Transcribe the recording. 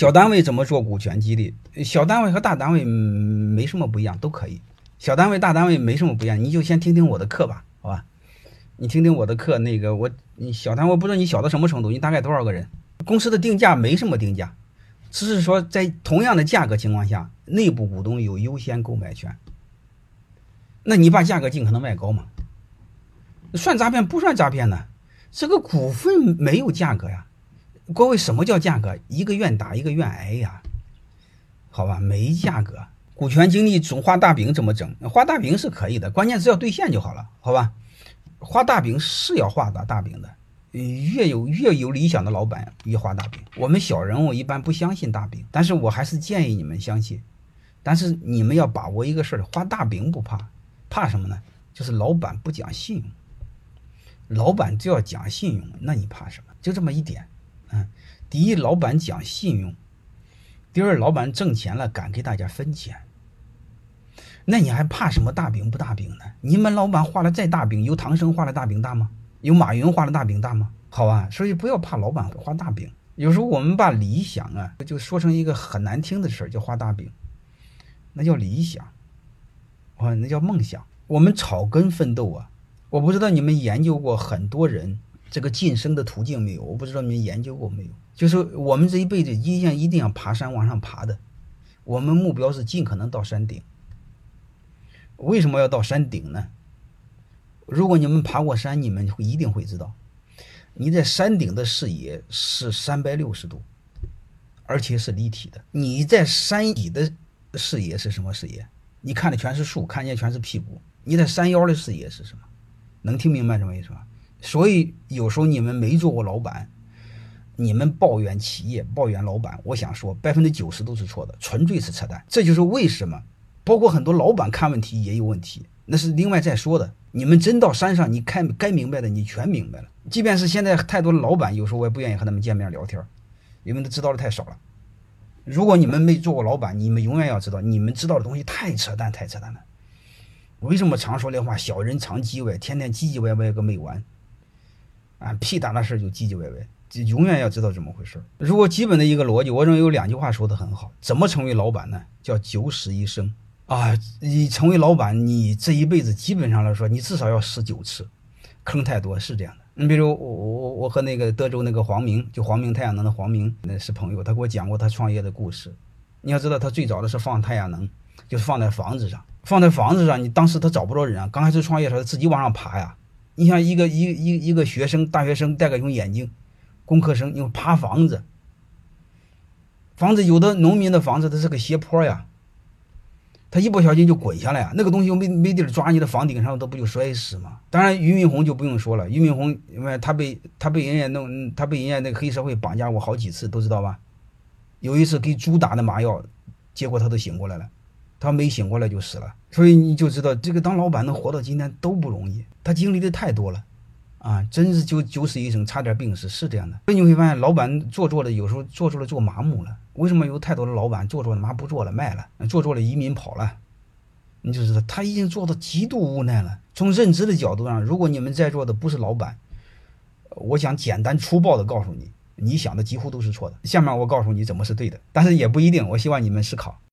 小单位怎么做股权激励？小单位和大单位没什么不一样，都可以。小单位、大单位没什么不一样，你就先听听我的课吧，好吧？你听听我的课，那个你小单位不知道你小到什么程度，你大概多少个人？公司的定价没什么定价，只是说在同样的价格情况下，内部股东有优先购买权。那你把价格尽可能卖高嘛？算诈骗不算诈骗呢？这个股份没有价格呀，各位，什么叫价格？一个愿打一个愿挨呀，好吧，没价格。股权激励总画大饼怎么整？画大饼是可以的，关键只要兑现就好了，好吧？画大饼是要画大饼的，越有理想的老板越画大饼。我们小人物一般不相信大饼，但是我还是建议你们相信。但是你们要把握一个事儿，画大饼不怕，怕什么呢？就是老板不讲信用。老板就要讲信用，那你怕什么？就这么一点。第一，老板讲信用；第二，老板挣钱了敢给大家分钱。那你还怕什么大饼不大饼呢？你们老板画了再大饼，有唐僧画了大饼大吗？有马云画了大饼大吗？好啊，所以不要怕老板画大饼。有时候我们把理想啊就说成一个很难听的事儿，叫画大饼，那叫理想，那叫梦想。我们草根奋斗啊，我不知道你们研究过很多人这个晋升的途径没有，我不知道你们研究过没有。就是我们这一辈子一定要爬山往上爬的，我们目标是尽可能到山顶。为什么要到山顶呢？如果你们爬过山，你们一定会知道，你在山顶的视野是360度，而且是立体的。你在山底的视野是什么视野？你看的全是树，看见全是屁股。你在山腰的视野是什么？能听明白什么意思吗？所以有时候你们没做过老板，你们抱怨企业、抱怨老板，我想说90%都是错的，纯粹是扯淡。这就是为什么，包括很多老板看问题也有问题，那是另外再说的。你们真到山上，你该明白的你全明白了。即便是现在太多的老板，有时候我也不愿意和他们见面聊天，因为都知道的太少了。如果你们没做过老板，你们永远要知道，你们知道的东西太扯淡，太扯淡了。为什么常说那话，小人常叽歪，天天叽叽歪歪个没完啊，屁大的事就叽叽歪歪，就永远要知道怎么回事。如果基本的一个逻辑，我认为有2句话说的很好。怎么成为老板呢？叫9死1生啊！你成为老板，你这一辈子基本上来说，你至少要19次，坑太多是这样的。你比如我和那个德州那个黄明太阳能的黄明那是朋友，他给我讲过他创业的故事。你要知道，他最早的是放太阳能，就是放在房子上，你当时他找不着人啊，刚开始创业的时候自己往上爬呀。你像一个学生，大学生戴个用眼镜，工科生用爬房子，有的农民的房子它是个斜坡呀，他一不小心就滚下来啊，那个东西又没地儿抓，你的房顶上都不就摔死吗？当然俞敏洪就不用说了，俞敏洪因为他被人家那个黑社会绑架过好几次，都知道吧？有一次给猪打的麻药，结果他都醒过来了。他没醒过来就死了，所以你就知道这个当老板能活到今天都不容易，他经历的太多了，啊，真是九死一生，差点病死，是这样的。所以你会发现，老板做的有时候做麻木了。为什么有太多的老板做的麻不做了，卖了，做了移民跑了？你就知道他已经做到极度无奈了。从认知的角度上，如果你们在座的不是老板，我想简单粗暴的告诉你，你想的几乎都是错的。下面我告诉你怎么是对的，但是也不一定。我希望你们思考。